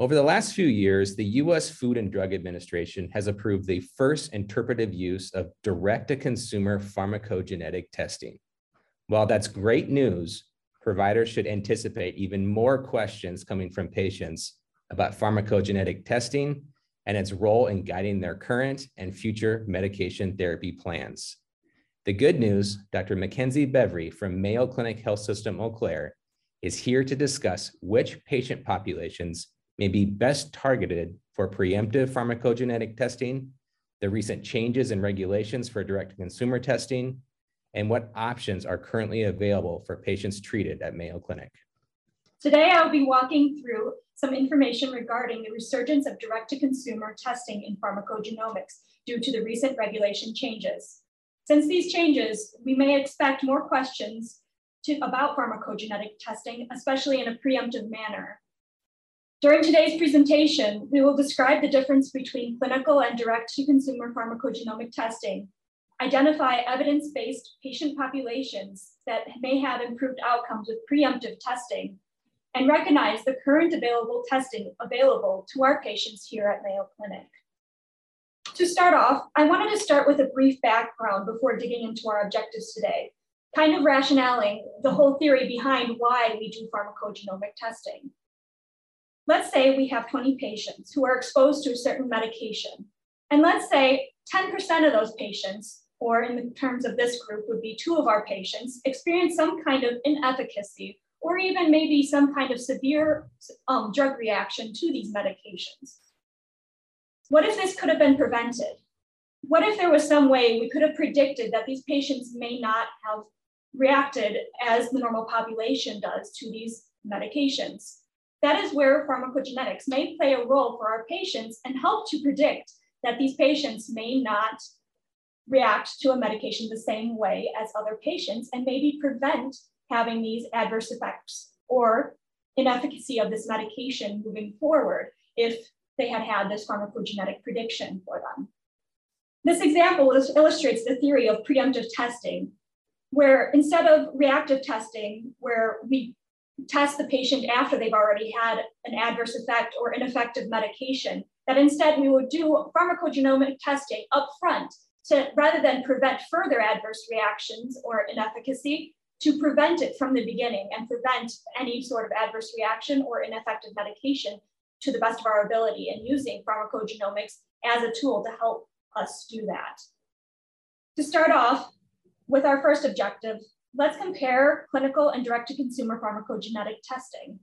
Over the last few years, the U.S. Food and Drug Administration has approved the first interpretive use of direct-to-consumer pharmacogenetic testing. While that's great news, providers should anticipate even more questions coming from patients about pharmacogenetic testing and its role in guiding their current and future medication therapy plans. The good news, Dr. McKenzie Beverly from Mayo Clinic Health System Eau Claire is here to discuss which patient populations may be best targeted for preemptive pharmacogenetic testing, the recent changes in regulations for direct-to-consumer testing, and what options are currently available for patients treated at Mayo Clinic. Today, I'll be walking through some information regarding the resurgence of direct-to-consumer testing in pharmacogenomics due to the recent regulation changes. Since these changes, we may expect more questions about pharmacogenetic testing, especially in a preemptive manner. During today's presentation, we will describe the difference between clinical and direct-to-consumer pharmacogenomic testing, identify evidence-based patient populations that may have improved outcomes with preemptive testing, and recognize the current available testing available to our patients here at Mayo Clinic. To start off, I wanted to start with a brief background before digging into our objectives today, kind of rationaling the whole theory behind why we do pharmacogenomic testing. Let's say we have 20 patients who are exposed to a certain medication. And let's say 10% of those patients, or in terms of this group would be 2 of our patients, experience some kind of inefficacy or even maybe some kind of severe drug reaction to these medications. What if this could have been prevented? What if there was some way we could have predicted that these patients may not have reacted as the normal population does to these medications? That is where pharmacogenetics may play a role for our patients and help to predict that these patients may not react to a medication the same way as other patients and maybe prevent having these adverse effects or inefficacy of this medication moving forward if they had had this pharmacogenetic prediction for them. This example illustrates the theory of preemptive testing, where instead of reactive testing, where we test the patient after they've already had an adverse effect or ineffective medication, that instead we would do pharmacogenomic testing up front to, rather than prevent further adverse reactions or inefficacy, to prevent it from the beginning and prevent any sort of adverse reaction or ineffective medication to the best of our ability, and using pharmacogenomics as a tool to help us do that. To start off with our first objective, let's compare clinical and direct-to-consumer pharmacogenetic testing.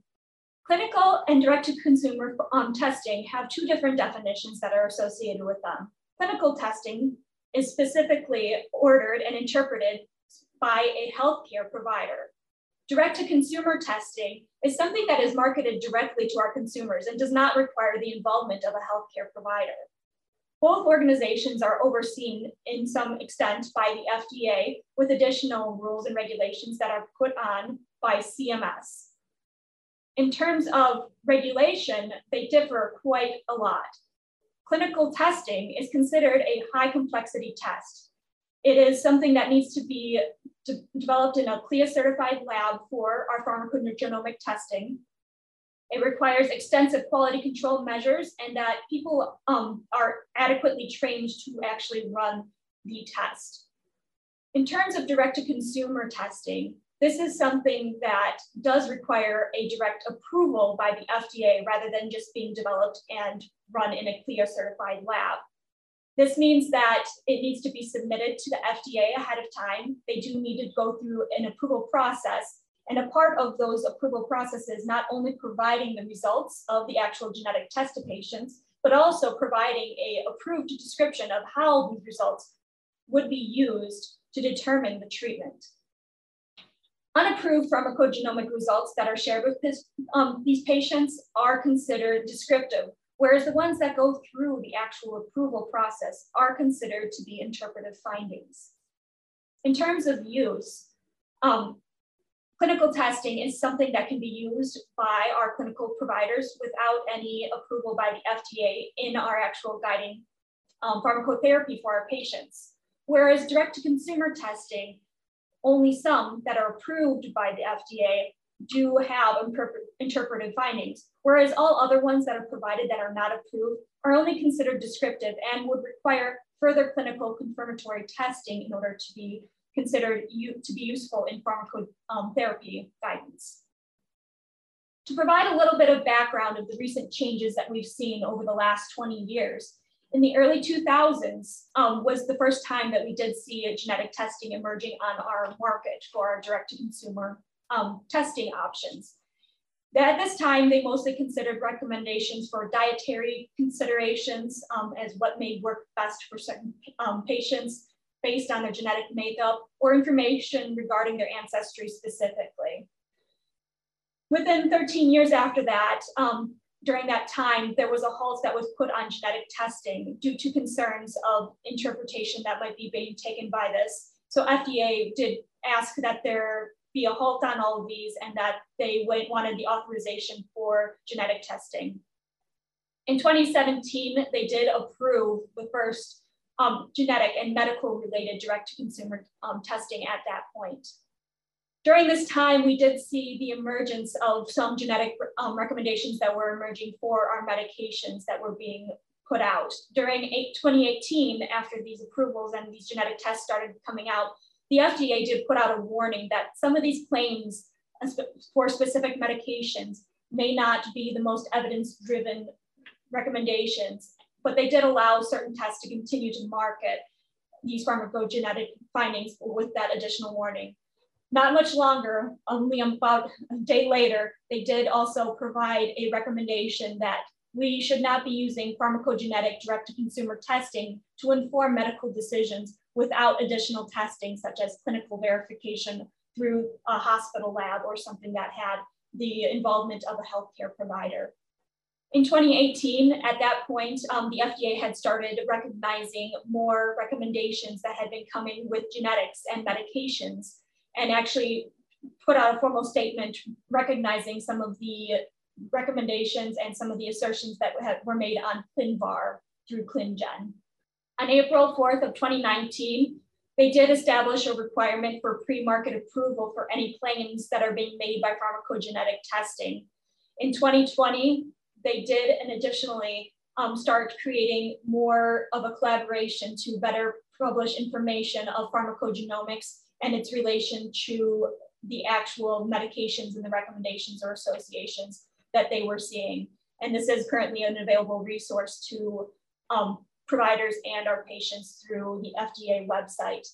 Clinical and direct-to-consumer testing have 2 different definitions that are associated with them. Clinical testing is specifically ordered and interpreted by a healthcare provider. Direct-to-consumer testing is something that is marketed directly to our consumers and does not require the involvement of a healthcare provider. Both organizations are overseen in some extent by the FDA, with additional rules and regulations that are put on by CMS. In terms of regulation, they differ quite a lot. Clinical testing is considered a high complexity test. It is something that needs to be developed in a CLIA certified lab for our pharmacogenomic testing. It requires extensive quality control measures and that people are adequately trained to actually run the test. In terms of direct-to-consumer testing, this is something that does require a direct approval by the FDA rather than just being developed and run in a CLIA certified lab. This means that it needs to be submitted to the FDA ahead of time. They do need to go through an approval process. And a part of those approval processes, not only providing the results of the actual genetic test to patients, but also providing an approved description of how these results would be used to determine the treatment. Unapproved pharmacogenomic results that are shared with these patients are considered descriptive, whereas the ones that go through the actual approval process are considered to be interpretive findings. In terms of use, clinical testing is something that can be used by our clinical providers without any approval by the FDA in our actual guiding pharmacotherapy for our patients. Whereas direct-to-consumer testing, only some that are approved by the FDA do have interpretive findings, whereas all other ones that are provided that are not approved are only considered descriptive and would require further clinical confirmatory testing in order to be considered to be useful in pharmacotherapy guidance. To provide a little bit of background of the recent changes that we've seen over the last 20 years, in the early 2000s was the first time that we did see a genetic testing emerging on our market for our direct-to-consumer testing options. At this time, they mostly considered recommendations for dietary considerations as what may work best for certain patients, based on their genetic makeup or information regarding their ancestry specifically. Within 13 years after that, during that time, there was a halt that was put on genetic testing due to concerns of interpretation that might be being taken by this. So FDA did ask that there be a halt on all of these and that they wanted the authorization for genetic testing. In 2017, they did approve the first genetic and medical related direct-to-consumer testing at that point. During this time, we did see the emergence of some genetic recommendations that were emerging for our medications that were being put out. During 2018, after these approvals and these genetic tests started coming out, the FDA did put out a warning that some of these claims for specific medications may not be the most evidence-driven recommendations, but they did allow certain tests to continue to market these pharmacogenetic findings with that additional warning. Not much longer, only about a day later, they did also provide a recommendation that we should not be using pharmacogenetic direct-to-consumer testing to inform medical decisions without additional testing, such as clinical verification through a hospital lab or something that had the involvement of a healthcare provider. In 2018, at that point, the FDA had started recognizing more recommendations that had been coming with genetics and medications, and actually put out a formal statement recognizing some of the recommendations and some of the assertions that were made on ClinVar through ClinGen. On April 4th of 2019, they did establish a requirement for pre-market approval for any claims that are being made by pharmacogenetic testing. In 2020, they did, and additionally start creating more of a collaboration to better publish information of pharmacogenomics and its relation to the actual medications and the recommendations or associations that they were seeing. And this is currently an available resource to providers and our patients through the FDA website.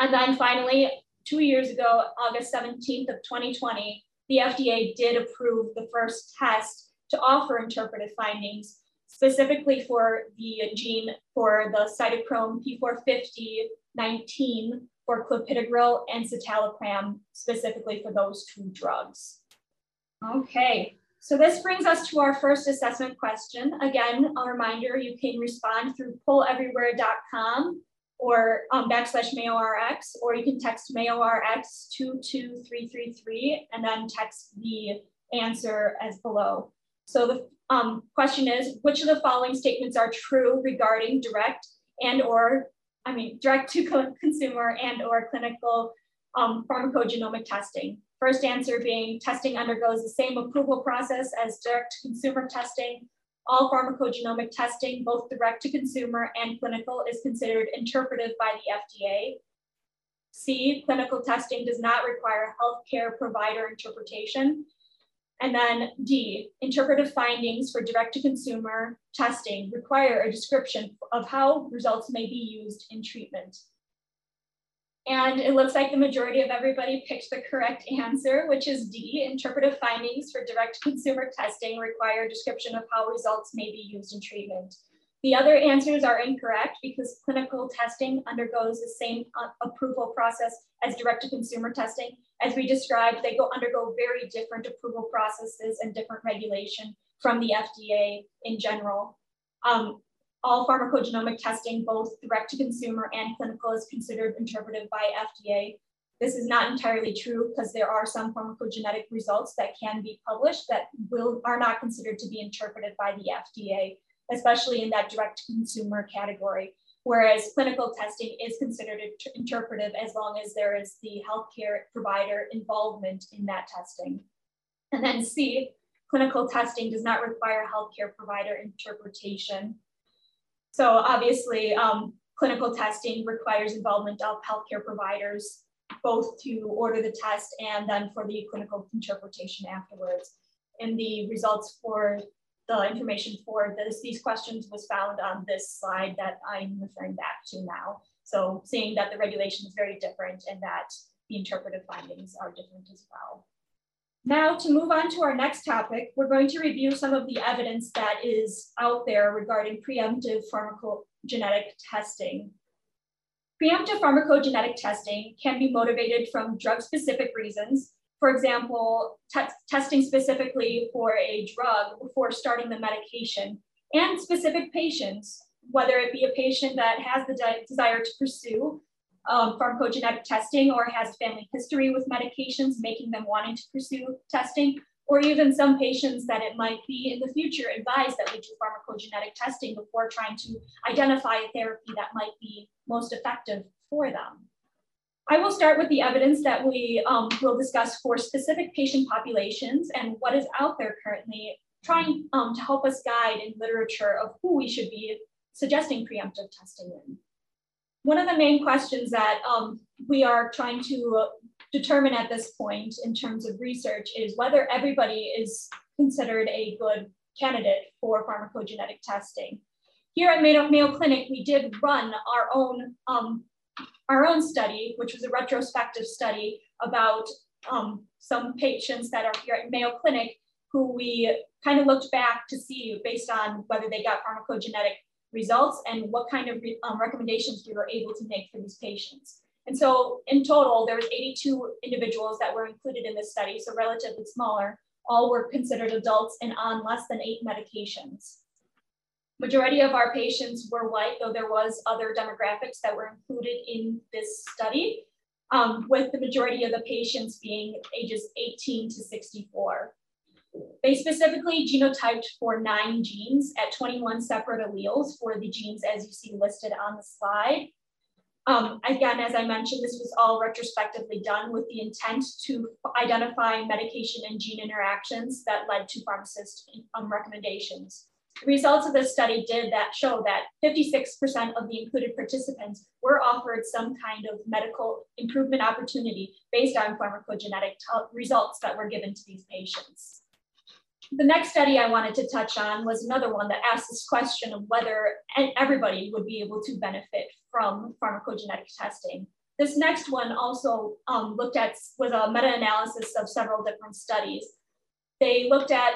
And then finally, 2 years ago, August 17th of 2020, the FDA did approve the first test to offer interpretive findings, specifically for the gene for the cytochrome P450-19 for clopidogrel and citalopram, specifically for those two drugs. Okay, so this brings us to our first assessment question. Again, a reminder, you can respond through polleverywhere.com or /MayoRx, or you can text MayoRx 22333 and then text the answer as below. So the question is, which of the following statements are true regarding direct to consumer and or clinical pharmacogenomic testing? First answer being testing undergoes the same approval process as direct to consumer testing. All pharmacogenomic testing, both direct to consumer and clinical, is considered interpretive by the FDA. C, clinical testing does not require healthcare provider interpretation. And then D, interpretive findings for direct-to-consumer testing require a description of how results may be used in treatment. And it looks like the majority of everybody picked the correct answer, which is D, interpretive findings for direct-to-consumer testing require a description of how results may be used in treatment. The other answers are incorrect because clinical testing undergoes the same approval process as direct-to-consumer testing. As we described, they undergo very different approval processes and different regulation from the FDA in general. All pharmacogenomic testing, both direct to consumer and clinical, is considered interpretive by FDA. This is not entirely true because there are some pharmacogenetic results that can be published that are not considered to be interpretive by the FDA, especially in that direct consumer category. Whereas clinical testing is considered interpretive as long as there is the healthcare provider involvement in that testing. And then C, clinical testing does not require healthcare provider interpretation. So obviously, clinical testing requires involvement of healthcare providers, both to order the test and then for the clinical interpretation afterwards. And the results for the information for these questions was found on this slide that I'm referring back to now. So seeing that the regulation is very different and that the interpretive findings are different as well. Now, to move on to our next topic, we're going to review some of the evidence that is out there regarding preemptive pharmacogenetic testing. Preemptive pharmacogenetic testing can be motivated from drug-specific reasons. For example, testing specifically for a drug before starting the medication, and specific patients, whether it be a patient that has the desire to pursue pharmacogenetic testing or has family history with medications, making them wanting to pursue testing, or even some patients that it might be in the future advised that we do pharmacogenetic testing before trying to identify a therapy that might be most effective for them. I will start with the evidence that we will discuss for specific patient populations and what is out there currently trying to help us guide in literature of who we should be suggesting preemptive testing in. One of the main questions that we are trying to determine at this point in terms of research is whether everybody is considered a good candidate for pharmacogenetic testing. Here at Mayo Clinic, we did run our own study, which was a retrospective study about some patients that are here at Mayo Clinic who we kind of looked back to see based on whether they got pharmacogenetic results and what kind of recommendations we were able to make for these patients. And so in total, there was 82 individuals that were included in this study, so relatively smaller. All were considered adults and on less than 8 medications. Majority of our patients were white, though there was other demographics that were included in this study, with the majority of the patients being ages 18 to 64. They specifically genotyped for 9 genes at 21 separate alleles for the genes as you see listed on the slide. Again, as I mentioned, this was all retrospectively done with the intent to identify medication and gene interactions that led to pharmacist recommendations. The results of this study did show that 56% of the included participants were offered some kind of medical improvement opportunity based on pharmacogenetic results that were given to these patients. The next study I wanted to touch on was another one that asked this question of whether everybody would be able to benefit from pharmacogenetic testing. This next one also was a meta-analysis of several different studies. They looked at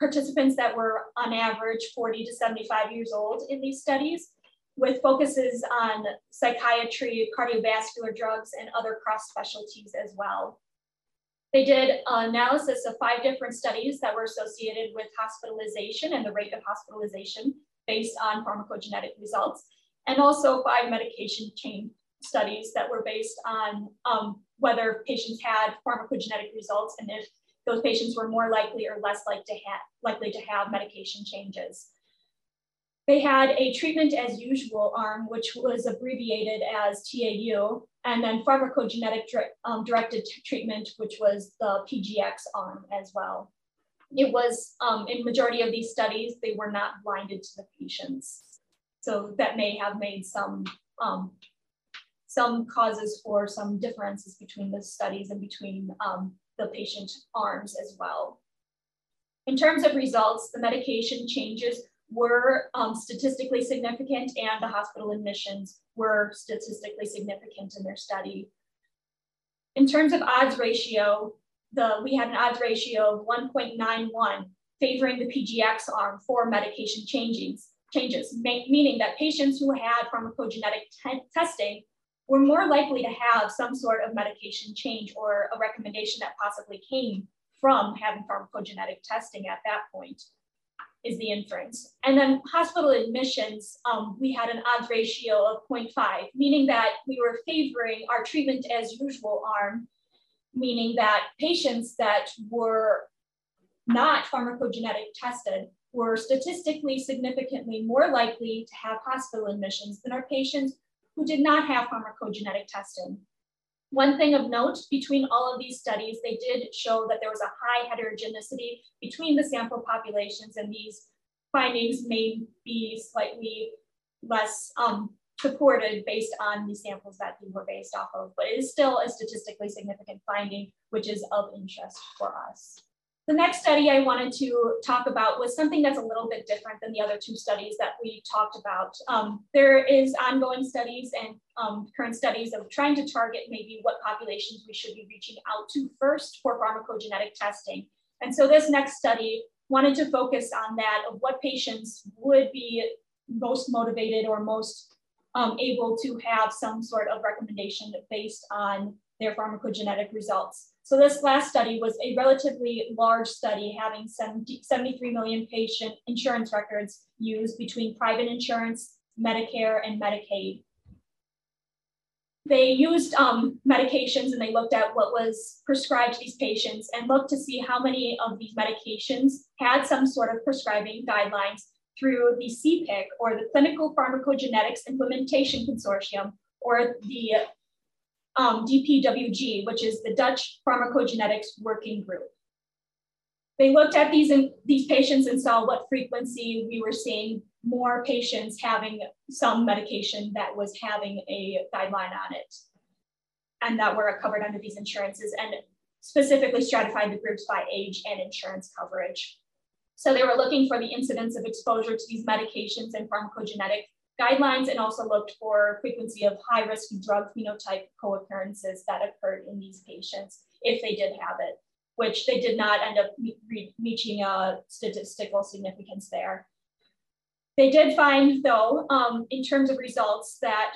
participants that were on average 40 to 75 years old in these studies, with focuses on psychiatry, cardiovascular drugs, and other cross specialties as well. They did analysis of 5 different studies that were associated with hospitalization and the rate of hospitalization based on pharmacogenetic results, and also 5 medication chain studies that were based on whether patients had pharmacogenetic results and if those patients were more likely or less likely to have medication changes. They had a treatment as usual arm, which was abbreviated as TAU, and then pharmacogenetic directed treatment, which was the PGX arm as well. It was, in majority of these studies, they were not blinded to the patients. So that may have made some causes for some differences between the studies and between the patient arms as well. In terms of results, the medication changes were statistically significant and the hospital admissions were statistically significant in their study. In terms of odds ratio, we had an odds ratio of 1.91 favoring the PGX arm for medication changes, meaning that patients who had pharmacogenetic testing were more likely to have some sort of medication change or a recommendation that possibly came from having pharmacogenetic testing at that point is the inference. And then hospital admissions, we had an odds ratio of 0.5, meaning that we were favoring our treatment as usual arm, meaning that patients that were not pharmacogenetic tested were statistically significantly more likely to have hospital admissions than our patients who did not have pharmacogenetic testing. One thing of note, between all of these studies, they did show that there was a high heterogeneity between the sample populations, and these findings may be slightly less supported based on the samples that they were based off of, but it is still a statistically significant finding, which is of interest for us. The next study I wanted to talk about was something that's a little bit different than the other two studies that we talked about. There is ongoing studies and current studies of trying to target maybe what populations we should be reaching out to first for pharmacogenetic testing. And so this next study wanted to focus on that, of what patients would be most motivated or most able to have some sort of recommendation based on their pharmacogenetic results. So this last study was a relatively large study, having 73 million patient insurance records used between private insurance, Medicare, and Medicaid. They used medications, and they looked at what was prescribed to these patients and looked to see how many of these medications had some sort of prescribing guidelines through the CPIC, or the Clinical Pharmacogenetics Implementation Consortium, or the DPWG, which is the Dutch Pharmacogenetics Working Group. They looked at these patients and saw what frequency we were seeing more patients having some medication that was having a guideline on it, and that were covered under these insurances, and specifically stratified the groups by age and insurance coverage. So they were looking for the incidence of exposure to these medications and pharmacogenetic guidelines, and also looked for frequency of high-risk drug phenotype co-occurrences that occurred in these patients if they did have it, which they did not end up reaching a statistical significance there. They did find, though, in terms of results, that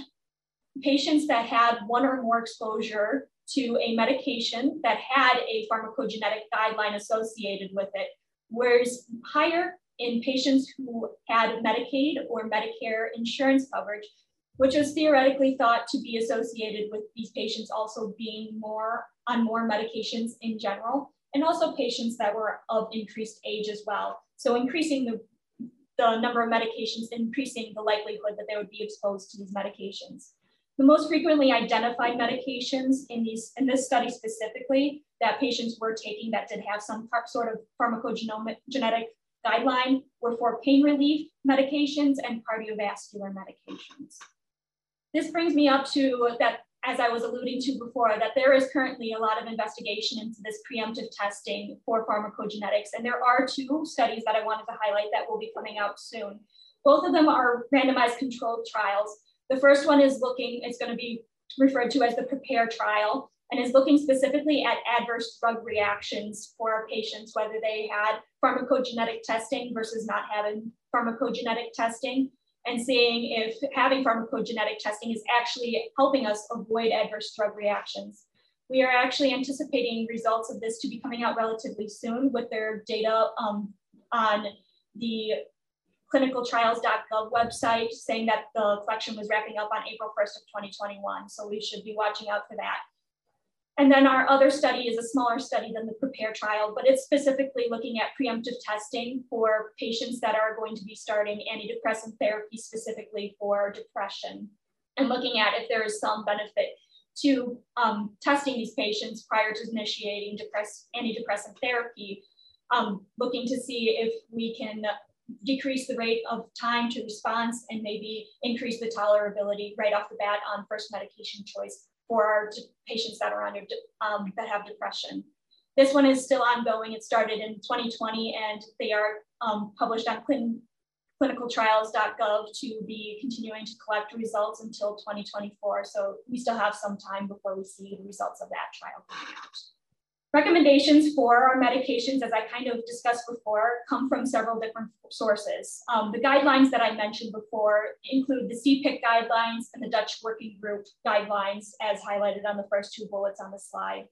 patients that had one or more exposure to a medication that had a pharmacogenetic guideline associated with it was higher in patients who had Medicaid or Medicare insurance coverage, which was theoretically thought to be associated with these patients also being on more medications in general, and also patients that were of increased age as well. So increasing the number of medications, increasing the likelihood that they would be exposed to these medications. The most frequently identified medications in this study specifically that patients were taking that did have some sort of pharmacogenetic guideline were for pain relief medications and cardiovascular medications. This brings me up to that, as I was alluding to before, that there is currently a lot of investigation into this preemptive testing for pharmacogenetics. And there are two studies that I wanted to highlight that will be coming out soon. Both of them are randomized controlled trials. The first one is looking, it's going to be referred to as the PREPARE trial, and is looking specifically at adverse drug reactions for our patients, whether they had pharmacogenetic testing versus not having pharmacogenetic testing, and seeing if having pharmacogenetic testing is actually helping us avoid adverse drug reactions. We are actually anticipating results of this to be coming out relatively soon, with their data on the clinicaltrials.gov website, saying that the collection was wrapping up on April 1st of 2021. So we should be watching out for that. And then our other study is a smaller study than the PREPARE trial, but it's specifically looking at preemptive testing for patients that are going to be starting antidepressant therapy, specifically for depression, and looking at if there is some benefit to testing these patients prior to initiating antidepressant therapy, looking to see if we can decrease the rate of time to response and maybe increase the tolerability right off the bat on first medication choice for our patients that are that have depression. This one is still ongoing. It started in 2020, and they are published on clinicaltrials.gov to be continuing to collect results until 2024. So we still have some time before we see the results of that trial coming out. Recommendations for our medications, as I kind of discussed before, come from several different sources. The guidelines that I mentioned before include the CPIC guidelines and the Dutch Working Group guidelines, as highlighted on the first two bullets on the slide.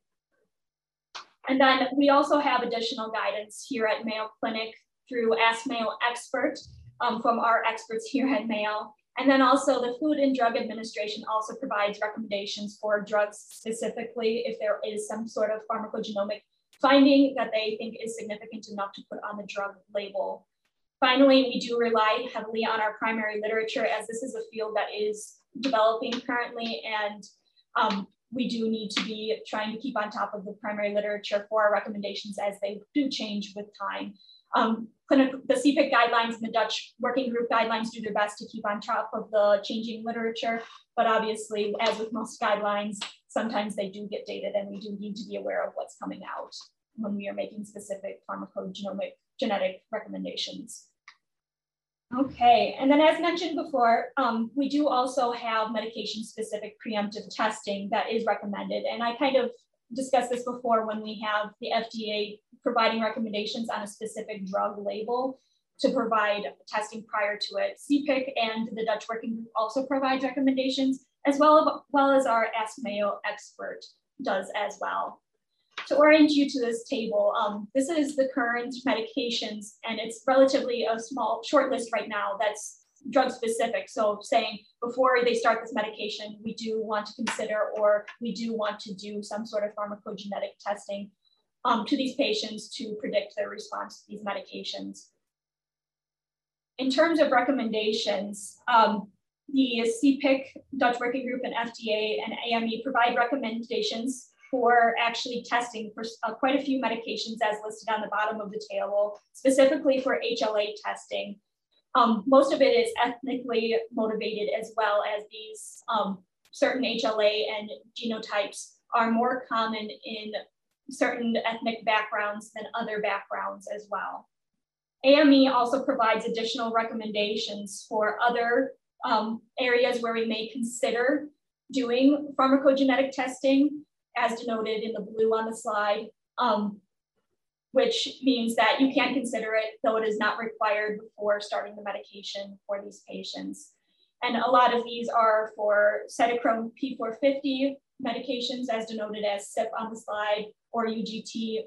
And then we also have additional guidance here at Mayo Clinic through Ask Mayo Expert from our experts here at Mayo. And then also the Food and Drug Administration also provides recommendations for drugs specifically if there is some sort of pharmacogenomic finding that they think is significant enough to put on the drug label. Finally, we do rely heavily on our primary literature as this is a field that is developing currently, and we do need to be trying to keep on top of the primary literature for our recommendations as they do change with time. The CPIC guidelines and the Dutch working group guidelines do their best to keep on top of the changing literature, but obviously, as with most guidelines, sometimes they do get dated and we do need to be aware of what's coming out when we are making specific pharmacogenomic genetic recommendations. Okay, and then as mentioned before, we do also have medication-specific preemptive testing that is recommended, and I kind of discussed this before when we have the FDA providing recommendations on a specific drug label to provide testing prior to it. CPIC and the Dutch Working Group also provides recommendations, as well as our Ask Mayo Expert does as well. To orient you to this table, this is the current medications, and it's relatively a small, short list right now that's drug specific. So saying before they start this medication, we do want to consider, or we do want to do some sort of pharmacogenetic testing to these patients to predict their response to these medications. In terms of recommendations, the CPIC, Dutch Working Group, and FDA and AME provide recommendations for actually testing for quite a few medications as listed on the bottom of the table, specifically for HLA testing. Most of it is ethnically motivated, as well as these certain HLA and genotypes are more common in certain ethnic backgrounds than other backgrounds as well. AME also provides additional recommendations for other areas where we may consider doing pharmacogenetic testing, as denoted in the blue on the slide, which means that you can consider it, though it is not required before starting the medication for these patients. And a lot of these are for cytochrome P450 medications, as denoted as CYP on the slide, or UGT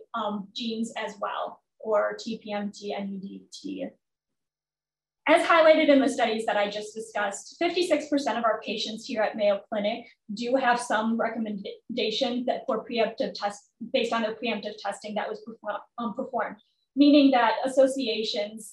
genes as well, or TPMT and UDT. As highlighted in the studies that I just discussed, 56% of our patients here at Mayo Clinic do have some recommendation that for preemptive tests based on their preemptive testing that was performed, meaning that associations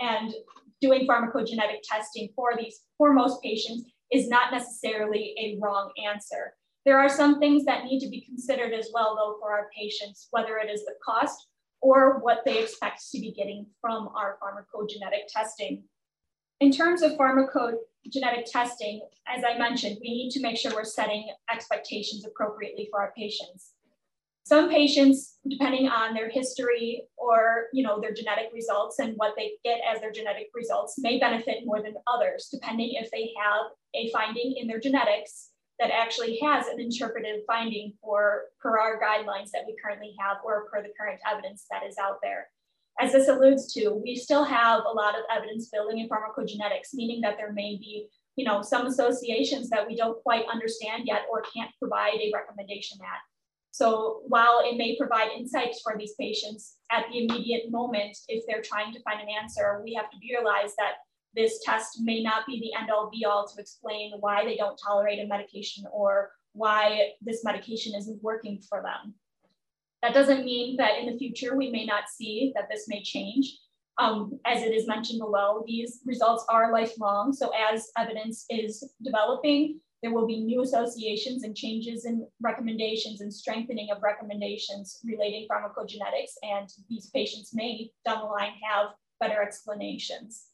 and doing pharmacogenetic testing for these foremost patients is not necessarily a wrong answer. There are some things that need to be considered as well, though, for our patients, whether it is the cost or what they expect to be getting from our pharmacogenetic testing. In terms of pharmacogenetic testing, as I mentioned, we need to make sure we're setting expectations appropriately for our patients. Some patients, depending on their history or their genetic results and what they get as their genetic results, may benefit more than others, depending if they have a finding in their genetics that actually has an interpretive finding per our guidelines that we currently have, or per the current evidence that is out there. As this alludes to, we still have a lot of evidence building in pharmacogenetics, meaning that there may be some associations that we don't quite understand yet or can't provide a recommendation at. So while it may provide insights for these patients at the immediate moment, if they're trying to find an answer, we have to realize that this test may not be the end-all be-all to explain why they don't tolerate a medication or why this medication isn't working for them. That doesn't mean that in the future we may not see that this may change. As it is mentioned below, these results are lifelong, so as evidence is developing, there will be new associations and changes in recommendations and strengthening of recommendations relating pharmacogenetics, and these patients may down the line have better explanations.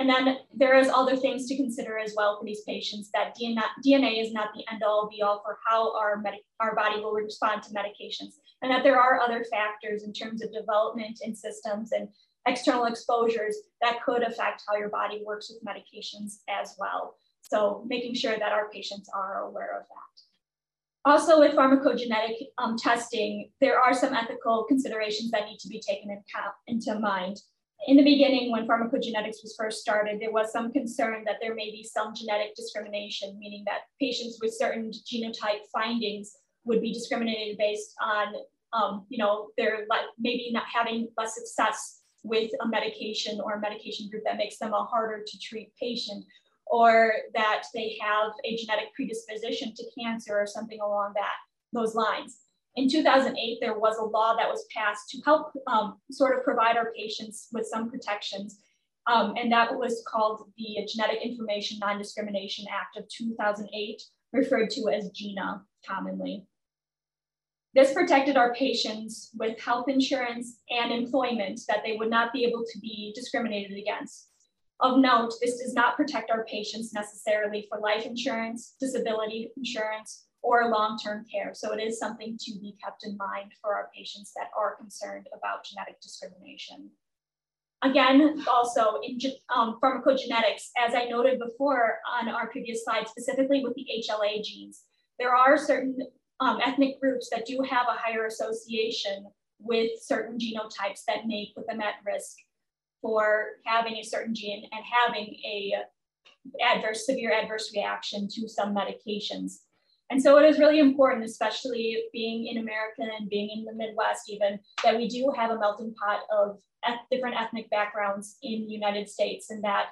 And then there is other things to consider as well for these patients, that DNA is not the end-all be-all for how our body will respond to medications, and that there are other factors in terms of development in systems and external exposures that could affect how your body works with medications as well. So making sure that our patients are aware of that. Also with pharmacogenetic testing, there are some ethical considerations that need to be taken into mind. In the beginning, when pharmacogenetics was first started, there was some concern that there may be some genetic discrimination, meaning that patients with certain genotype findings would be discriminated based on they're like maybe not having less success with a medication or a medication group that makes them a harder to treat patient, or that they have a genetic predisposition to cancer or something along those lines. In 2008, there was a law that was passed to help sort of provide our patients with some protections, and that was called the Genetic Information Non-Discrimination Act of 2008, referred to as GINA commonly. This protected our patients with health insurance and employment, that they would not be able to be discriminated against. Of note, this does not protect our patients necessarily for life insurance, disability insurance, or long-term care. So it is something to be kept in mind for our patients that are concerned about genetic discrimination. Again, also in pharmacogenetics, as I noted before on our previous slide, specifically with the HLA genes, there are certain ethnic groups that do have a higher association with certain genotypes that may put them at risk for having a certain gene and having a severe adverse reaction to some medications. And so it is really important, especially being in America and being in the Midwest even, that we do have a melting pot of different ethnic backgrounds in the United States, and that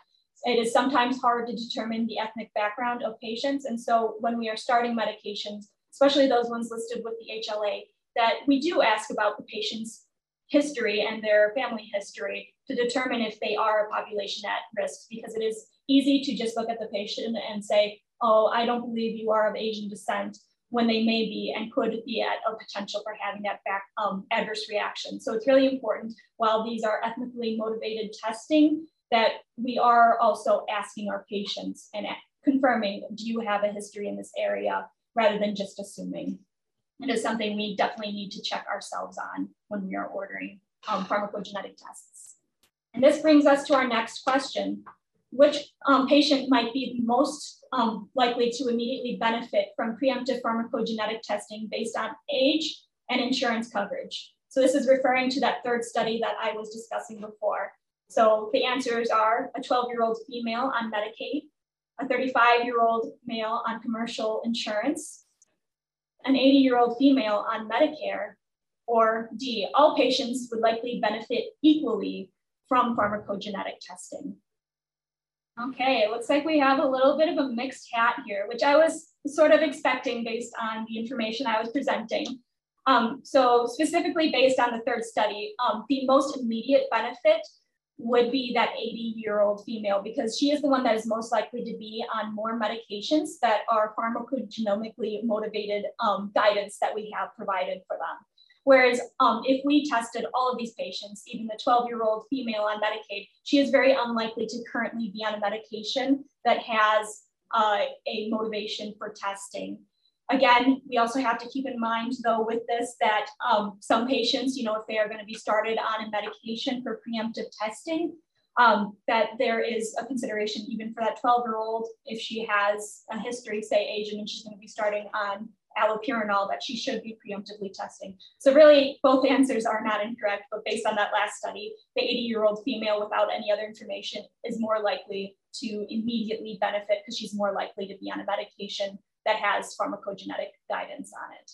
it is sometimes hard to determine the ethnic background of patients. And so when we are starting medications, especially those ones listed with the HLA, that we do ask about the patient's history and their family history to determine if they are a population at risk, because it is easy to just look at the patient and say, oh, I don't believe you are of Asian descent, when they may be and could be at a potential for having that adverse reaction. So it's really important, while these are ethnically motivated testing, that we are also asking our patients and confirming, do you have a history in this area, rather than just assuming. It is something we definitely need to check ourselves on when we are ordering pharmacogenetic tests. And this brings us to our next question. Which patient might be most likely to immediately benefit from preemptive pharmacogenetic testing based on age and insurance coverage? So this is referring to that third study that I was discussing before. So the answers are a 12-year-old female on Medicaid, a 35-year-old male on commercial insurance, an 80-year-old female on Medicare, or D, all patients would likely benefit equally from pharmacogenetic testing. Okay, it looks like we have a little bit of a mixed hat here, which I was sort of expecting based on the information I was presenting. So specifically based on the third study, the most immediate benefit would be that 80-year-old female, because she is the one that is most likely to be on more medications that are pharmacogenomically motivated guidance that we have provided for them. Whereas if we tested all of these patients, even the 12-year-old female on Medicaid, she is very unlikely to currently be on a medication that has a motivation for testing. Again, we also have to keep in mind though with this that some patients, if they are going to be started on a medication for preemptive testing, that there is a consideration even for that 12-year-old, if she has a history, say Asian, and she's going to be starting on allopurinol, that she should be preemptively testing. So really both answers are not incorrect, but based on that last study, the 80-year-old female without any other information is more likely to immediately benefit because she's more likely to be on a medication that has pharmacogenetic guidance on it.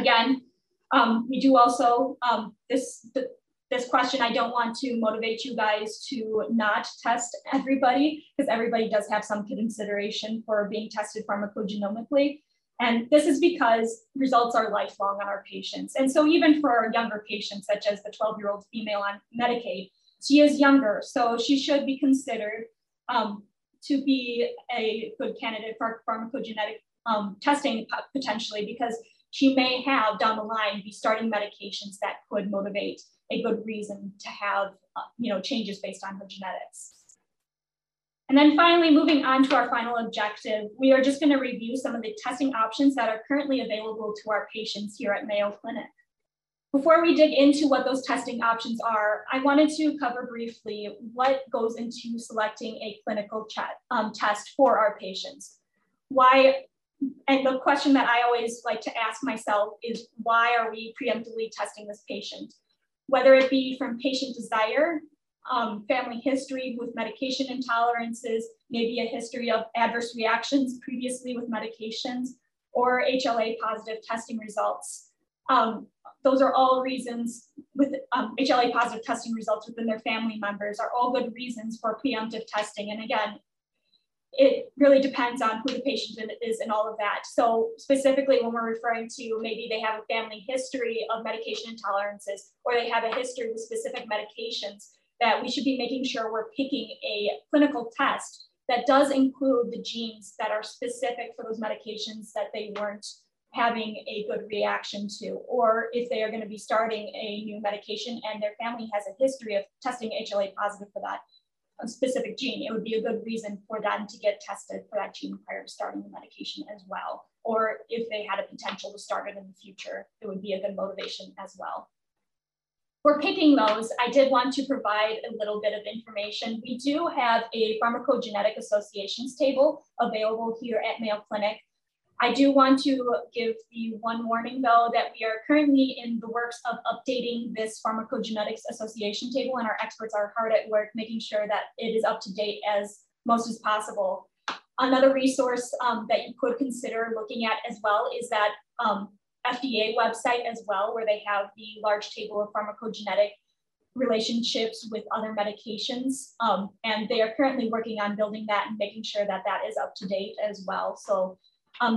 Again, we do also, this question, I don't want to motivate you guys to not test everybody, because everybody does have some consideration for being tested pharmacogenomically. And this is because results are lifelong on our patients. And so even for our younger patients, such as the 12-year-old female on Medicaid, she is younger, so she should be considered to be a good candidate for pharmacogenetic testing potentially, because she may have down the line be starting medications that could motivate a good reason to have changes based on her genetics. And then finally, moving on to our final objective, we are just going to review some of the testing options that are currently available to our patients here at Mayo Clinic. Before we dig into what those testing options are, I wanted to cover briefly what goes into selecting a clinical test for our patients. Why, and the question that I always like to ask myself is, why are we preemptively testing this patient? Whether it be from patient desire, family history with medication intolerances, maybe a history of adverse reactions previously with medications, or HLA positive testing results. Those are all reasons with HLA positive testing results within their family members are all good reasons for preemptive testing. And again, it really depends on who the patient is and all of that. So specifically when we're referring to maybe they have a family history of medication intolerances, or they have a history with specific medications, that we should be making sure we're picking a clinical test that does include the genes that are specific for those medications that they weren't having a good reaction to, or if they are going to be starting a new medication and their family has a history of testing HLA positive for that specific gene, it would be a good reason for them to get tested for that gene prior to starting the medication as well. Or if they had a potential to start it in the future, it would be a good motivation as well. For picking those, I did want to provide a little bit of information. We do have a pharmacogenetic associations table available here at Mayo Clinic. I do want to give the one warning though, that we are currently in the works of updating this pharmacogenetics association table, and our experts are hard at work making sure that it is up to date as most as possible. Another resource that you could consider looking at as well is that FDA website as well, where they have the large table of pharmacogenetic relationships with other medications. And they are currently working on building that and making sure that that is up to date as well. So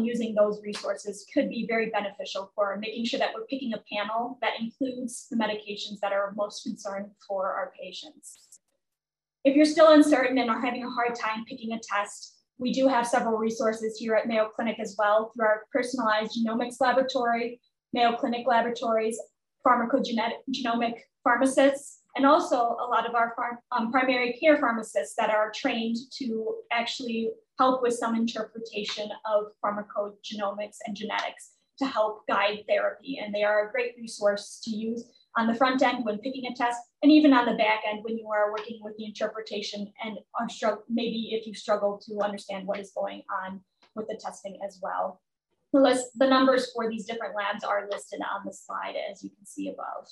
using those resources could be very beneficial for making sure that we're picking a panel that includes the medications that are of most concern for our patients. If you're still uncertain and are having a hard time picking a test, we do have several resources here at Mayo Clinic as well through our personalized genomics laboratory, Mayo Clinic laboratories, pharmacogenomic pharmacists, and also a lot of our primary care pharmacists that are trained to actually help with some interpretation of pharmacogenomics and genetics to help guide therapy. And they are a great resource to use on the front end when picking a test, and even on the back end when you are working with the interpretation and maybe if you struggle to understand what is going on with the testing as well. The numbers for these different labs are listed on the slide, as you can see above.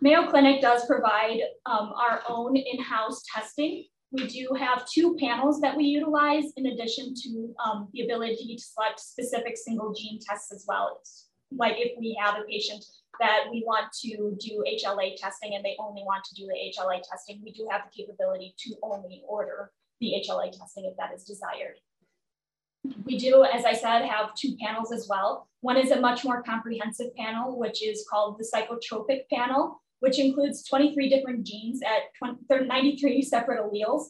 Mayo Clinic does provide our own in-house testing. We do have two panels that we utilize in addition to the ability to select specific single gene tests as well. Like if we have a patient that we want to do HLA testing and they only want to do the HLA testing, we do have the capability to only order the HLA testing if that is desired. We do, as I said, have two panels as well. One is a much more comprehensive panel, which is called the psychotropic panel, which includes 23 different genes at 93 separate alleles.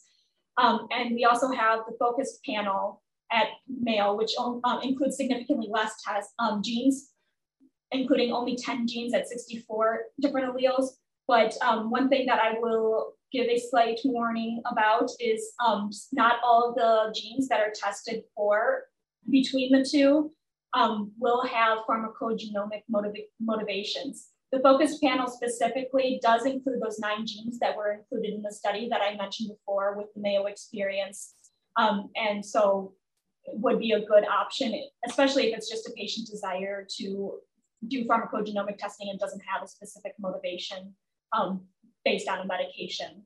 And we also have the focused panel at Mayo, which includes significantly less genes, including only 10 genes at 64 different alleles. But one thing that I will give a slight warning about is not all the genes that are tested for between the two will have pharmacogenomic motivations. The focus panel specifically does include those 9 genes that were included in the study that I mentioned before with the Mayo experience. And so it would be a good option, especially if it's just a patient desire to do pharmacogenomic testing and doesn't have a specific motivation based on a medication.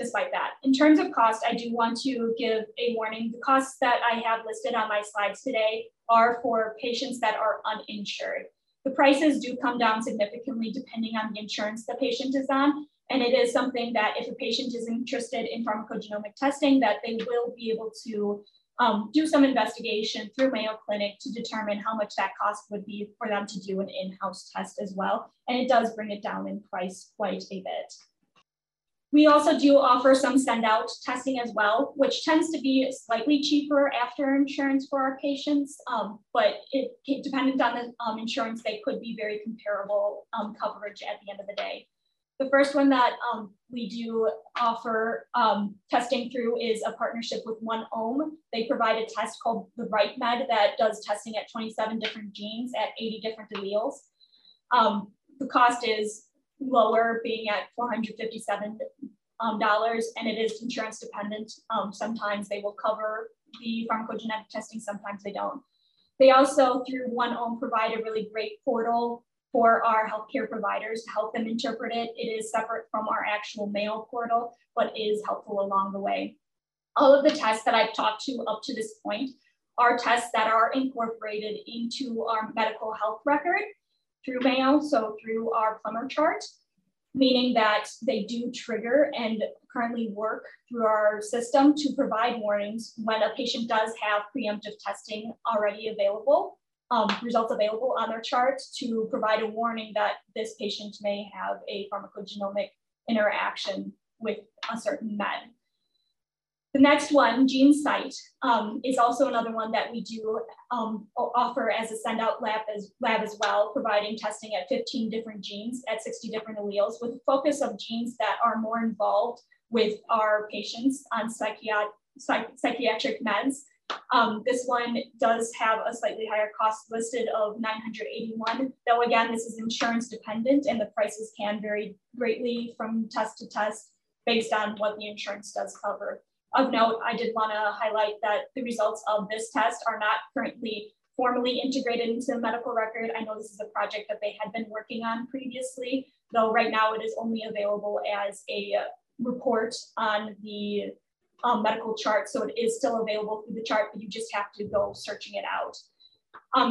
Despite that, in terms of cost, I do want to give a warning. The costs that I have listed on my slides today are for patients that are uninsured. The prices do come down significantly depending on the insurance the patient is on. And it is something that if a patient is interested in pharmacogenomic testing, that they will be able to do some investigation through Mayo Clinic to determine how much that cost would be for them to do an in-house test as well. And it does bring it down in price quite a bit. We also do offer some send-out testing as well, which tends to be slightly cheaper after insurance for our patients, but it dependent on the insurance, they could be very comparable coverage at the end of the day. The first one that we do offer testing through is a partnership with OneOM. They provide a test called the Right Med that does testing at 27 different genes at 80 different alleles. The cost is lower, being at $457, and it is insurance dependent. Sometimes they will cover the pharmacogenetic testing, sometimes they don't. They also, through OneOM, provide a really great portal for our healthcare providers to help them interpret it. It is separate from our actual Mayo portal, but is helpful along the way. All of the tests that I've talked to up to this point are tests that are incorporated into our medical health record through Mayo, so through our Plummer chart, meaning that they do trigger and currently work through our system to provide warnings when a patient does have preemptive testing already available, results available on their chart, to provide a warning that this patient may have a pharmacogenomic interaction with a certain med. The next one, GeneSight, is also another one that we do offer as a send-out lab as well, providing testing at 15 different genes at 60 different alleles, with a focus of genes that are more involved with our patients on psychiatric meds. This one does have a slightly higher cost listed of $981, though again, this is insurance dependent and the prices can vary greatly from test to test based on what the insurance does cover. Of note, I did want to highlight that the results of this test are not currently formally integrated into the medical record. I know this is a project that they had been working on previously, though right now it is only available as a report on the medical chart. So it is still available through the chart, but you just have to go searching it out.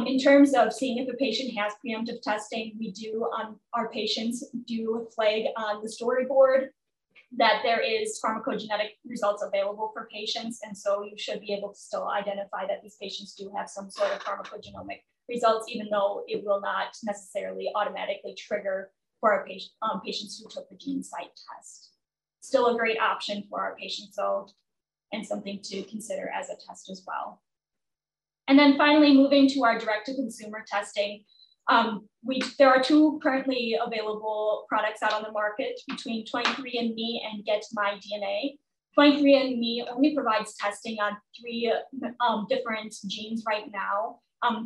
In terms of seeing if a patient has preemptive testing, we do, our patients do flag on the storyboard that there is pharmacogenetic results available for patients. And so you should be able to still identify that these patients do have some sort of pharmacogenomic results, even though it will not necessarily automatically trigger for our patients who took the GeneSight test. Still a great option for our patients though, and something to consider as a test as well. And then finally, moving to our direct-to-consumer testing, there are two currently available products out on the market between 23andMe and GetMyDNA. 23andMe only provides testing on three different genes right now,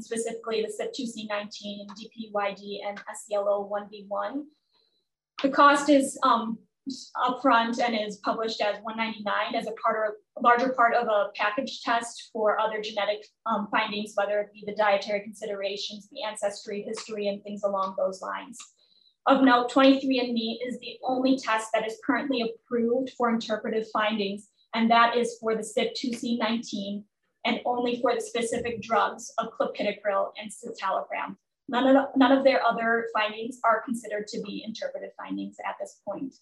specifically the CYP2C19, DPYD, and SLC01B1. The cost is upfront and is published as $199 as a larger part of a package test for other genetic findings, whether it be the dietary considerations, the ancestry, history, and things along those lines. Of note, 23andMe is the only test that is currently approved for interpretive findings, and that is for the CYP2C19 and only for the specific drugs of clopidogrel and citalopram. None of their other findings are considered to be interpretive findings at this point.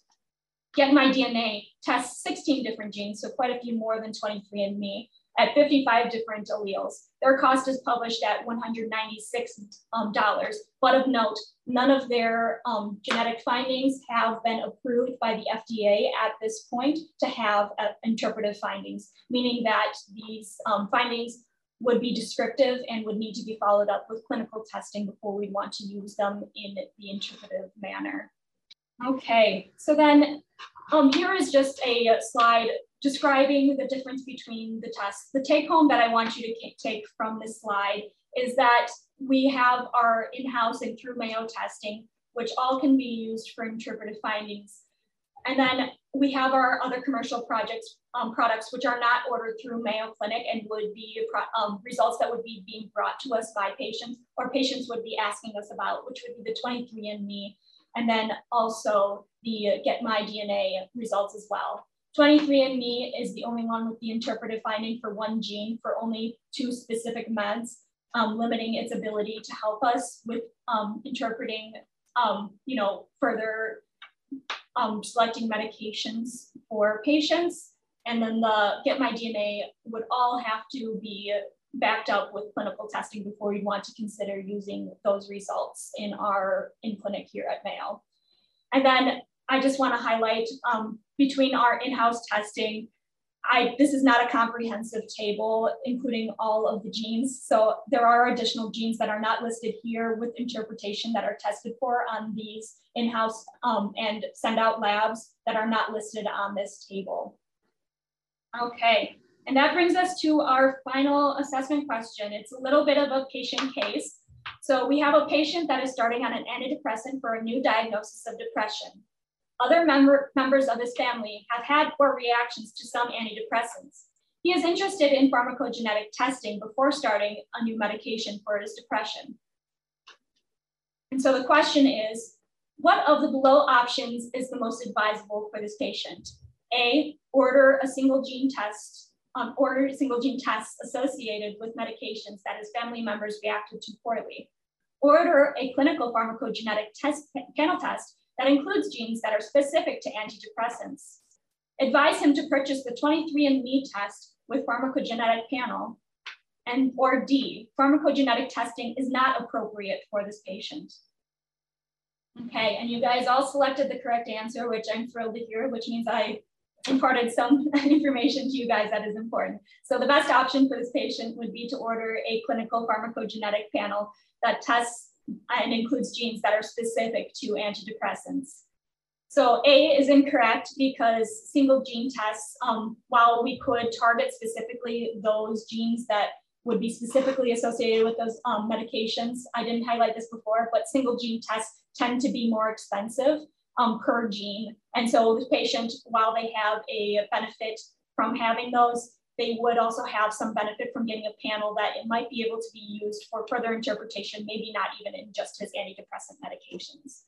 GetMyDNA tests 16 different genes, so quite a few more than 23andMe, at 55 different alleles. Their cost is published at $196, but of note, none of their genetic findings have been approved by the FDA at this point to have interpretive findings, meaning that these findings would be descriptive and would need to be followed up with clinical testing before we want to use them in the interpretive manner. Okay, so then here is just a slide describing the difference between the tests. The take home that I want you to take from this slide is that we have our in-house and through Mayo testing, which all can be used for interpretive findings. And then we have our other commercial products which are not ordered through Mayo Clinic and would be results that would be being brought to us by patients, or patients would be asking us about, which would be the 23andMe, and then also the GetMyDNA results as well. 23andMe is the only one with the interpretive finding for one gene for only two specific meds, limiting its ability to help us with interpreting, you know, further selecting medications for patients. And then the GetMyDNA would all have to be backed up with clinical testing before we want to consider using those results in our in-clinic here at Mayo. And then I just want to highlight between our in-house testing, this is not a comprehensive table including all of the genes. So there are additional genes that are not listed here with interpretation that are tested for on these in-house and send-out labs that are not listed on this table. Okay, and that brings us to our final assessment question. It's a little bit of a patient case. So we have a patient that is starting on an antidepressant for a new diagnosis of depression. Other members of his family have had poor reactions to some antidepressants. He is interested in pharmacogenetic testing before starting a new medication for his depression. And so the question is, what of the below options is the most advisable for this patient? A, order a single gene test or single gene tests associated with medications that his family members reacted to poorly. Order a clinical pharmacogenetic panel test that includes genes that are specific to antidepressants. Advise him to purchase the 23andMe test with pharmacogenetic panel, and or D, pharmacogenetic testing is not appropriate for this patient. Okay, and you guys all selected the correct answer, which I'm thrilled to hear, which means I imparted some information to you guys that is important. So the best option for this patient would be to order a clinical pharmacogenetic panel that tests and includes genes that are specific to antidepressants. So A is incorrect because single gene tests, while we could target specifically those genes that would be specifically associated with those medications, I didn't highlight this before, but single gene tests tend to be more expensive per gene. And so the patient, while they have a benefit from having those, they would also have some benefit from getting a panel that it might be able to be used for further interpretation, maybe not even in just his antidepressant medications.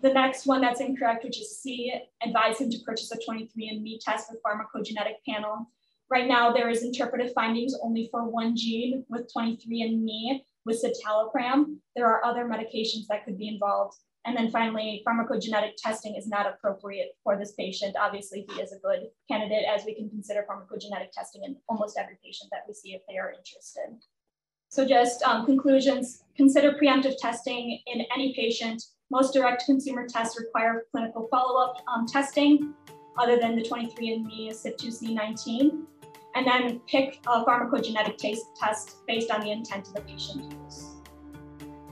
The next one that's incorrect, which is C, advise him to purchase a 23andMe test with pharmacogenetic panel. Right now, there is interpretive findings only for one gene with 23andMe with citalopram. There are other medications that could be involved. And then finally, pharmacogenetic testing is not appropriate for this patient. Obviously, he is a good candidate as we can consider pharmacogenetic testing in almost every patient that we see if they are interested. So just conclusions, consider preemptive testing in any patient. Most direct-to-consumer tests require clinical follow-up testing other than the 23andMe CYP2C19, and then pick a pharmacogenetic test based on the intent of the patient.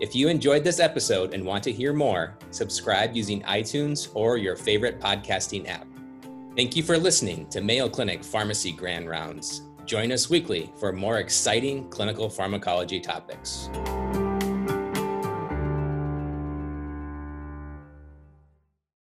If you enjoyed this episode and want to hear more, subscribe using iTunes or your favorite podcasting app. Thank you for listening to Mayo Clinic Pharmacy Grand Rounds. Join us weekly for more exciting clinical pharmacology topics.